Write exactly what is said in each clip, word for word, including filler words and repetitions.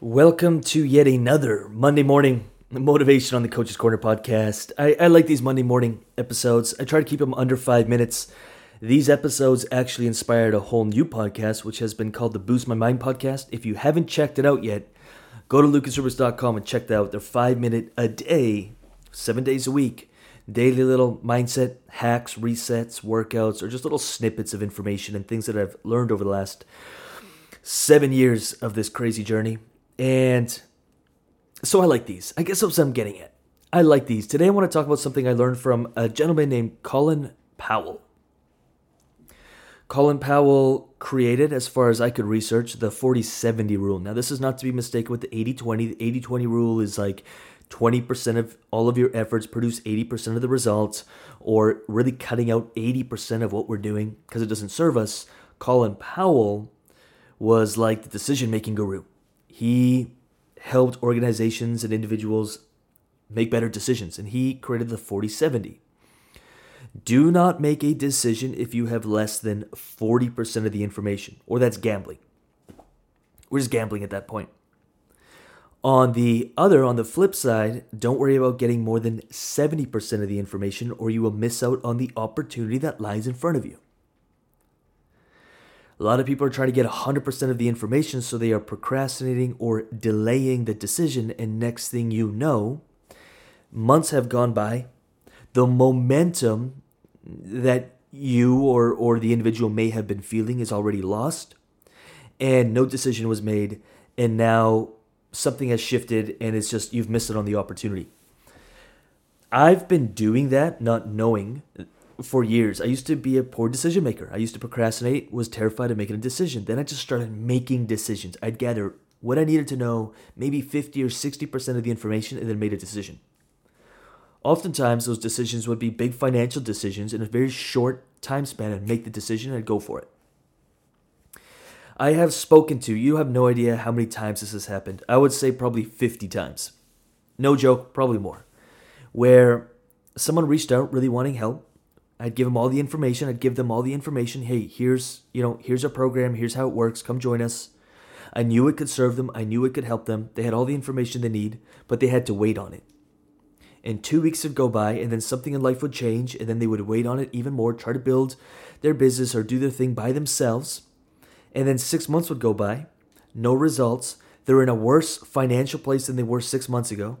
Welcome to yet another Monday morning motivation on the Coaches Corner Podcast. I, I like these Monday morning episodes. I try to keep them under five minutes. These episodes actually inspired a whole new podcast, which has been called the Boost My Mind Podcast. If you haven't checked it out yet, go to Lucas Rubix dot com and check that out. They're five minute a day, seven days a week, daily little mindset hacks, resets, workouts, or just little snippets of information and things that I've learned over the last seven years of this crazy journey. And so I like these. I guess that's what I'm getting at. I like these. Today I want to talk about something I learned from a gentleman named Colin Powell. Colin Powell created, as far as I could research, the forty seventy rule. Now, this is not to be mistaken with the eighty twenty. The eighty twenty rule is like twenty percent of all of your efforts produce eighty percent of the results, or really cutting out eighty percent of what we're doing because it doesn't serve us. Colin Powell was like the decision-making guru. He helped organizations and individuals make better decisions, and he created the forty seventy. Do not make a decision if you have less than forty percent of the information, or that's gambling. We're just gambling at that point. On the other, on the flip side, don't worry about getting more than seventy percent of the information, or you will miss out on the opportunity that lies in front of you. A lot of people are trying to get one hundred percent of the information, so they are procrastinating or delaying the decision, and next thing you know, months have gone by. The momentum that you or, or the individual may have been feeling is already lost, and no decision was made, and now something has shifted, and it's just you've missed it on the opportunity. I've been doing that, not knowing, for years. I used to be a poor decision maker. I used to procrastinate, was terrified of making a decision. Then I just started making decisions. I'd gather what I needed to know, maybe fifty or sixty percent of the information, and then made a decision. Oftentimes, those decisions would be big financial decisions in a very short time span. I'd make the decision and I'd go for it. I have spoken to, you have no idea how many times this has happened. I would say probably fifty times. No joke, probably more. Where someone reached out really wanting help. I'd give them all the information. I'd give them all the information. Hey, here's, you know, here's our program. Here's how it works. Come join us. I knew it could serve them. I knew it could help them. They had all the information they need, but they had to wait on it. And two weeks would go by, and then something in life would change, and then they would wait on it even more, try to build their business or do their thing by themselves. And then six months would go by, no results. They're in a worse financial place than they were six months ago.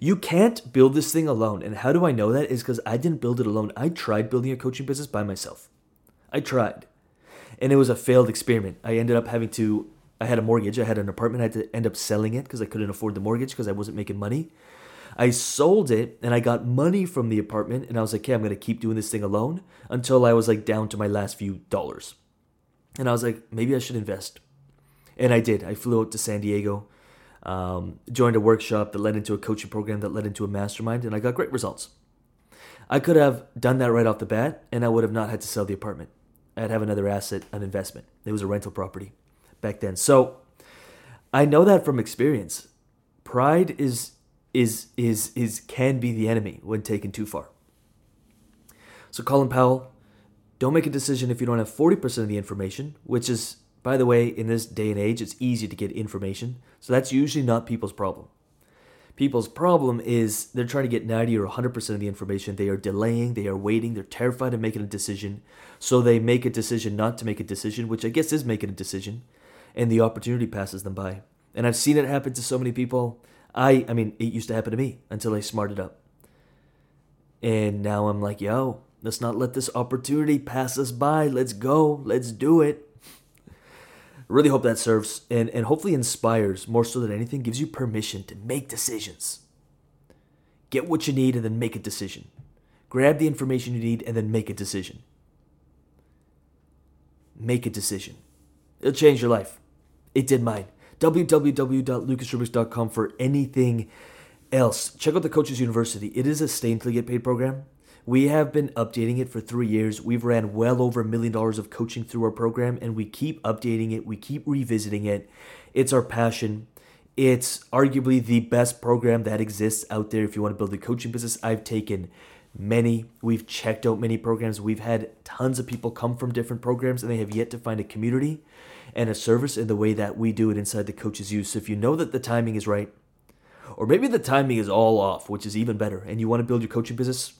You can't build this thing alone. And how do I know that? Is because I didn't build it alone. I tried building a coaching business by myself. I tried. And it was a failed experiment. I ended up having to, I had a mortgage. I had an apartment. I had to end up selling it because I couldn't afford the mortgage because I wasn't making money. I sold it and I got money from the apartment. And I was like, okay, I'm going to keep doing this thing alone until I was like down to my last few dollars. And I was like, maybe I should invest. And I did. I flew out to San Diego. Um, joined a workshop that led into a coaching program that led into a mastermind, and I got great results. I could have done that right off the bat, and I would have not had to sell the apartment. I'd have another asset, an investment. It was a rental property back then. So I know that from experience. Pride is is is is can be the enemy when taken too far. So Colin Powell, don't make a decision if you don't have forty percent of the information, which is, by the way, in this day and age, it's easy to get information. So that's usually not people's problem. People's problem is they're trying to get ninety or one hundred percent of the information. They are delaying. They are waiting. They're terrified of making a decision. So they make a decision not to make a decision, which I guess is making a decision. And the opportunity passes them by. And I've seen it happen to so many people. I I mean, it used to happen to me until I smarted up. And now I'm like, yo, let's not let this opportunity pass us by. Let's go. Let's do it. Really hope that serves and, and hopefully inspires more so than anything, gives you permission to make decisions. Get what you need and then make a decision. Grab the information you need and then make a decision. Make a decision. It'll change your life. It did mine. w w w dot lucas rubix dot com for anything else. Check out the Coaches University. It is a stay until you get paid program. We have been updating it for three years. We've ran well over a million dollars of coaching through our program, and we keep updating it. We keep revisiting it. It's our passion. It's arguably the best program that exists out there if you want to build a coaching business. I've taken many. We've checked out many programs. We've had tons of people come from different programs, and they have yet to find a community. and a service in the way that we do it inside the Coaches U. So if you know that the timing is right, or maybe the timing is all off, which is even better, and you want to build your coaching business,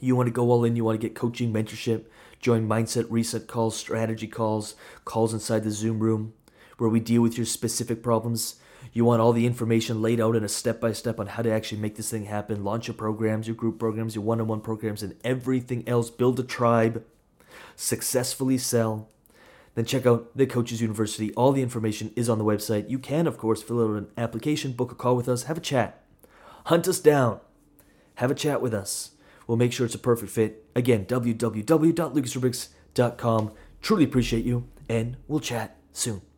you want to go all in, you want to get coaching, mentorship, join mindset, reset calls, strategy calls, calls inside the Zoom room where we deal with your specific problems. You want all the information laid out in a step-by-step on how to actually make this thing happen, launch your programs, your group programs, your one-on-one programs, and everything else. Build a tribe, successfully sell. Then check out the Coaches University. All the information is on the website. You can, of course, fill out an application, book a call with us, have a chat. Hunt us down. Have a chat with us. We'll make sure it's a perfect fit. Again, w w w dot lucas rubix dot com. Truly appreciate you, and we'll chat soon.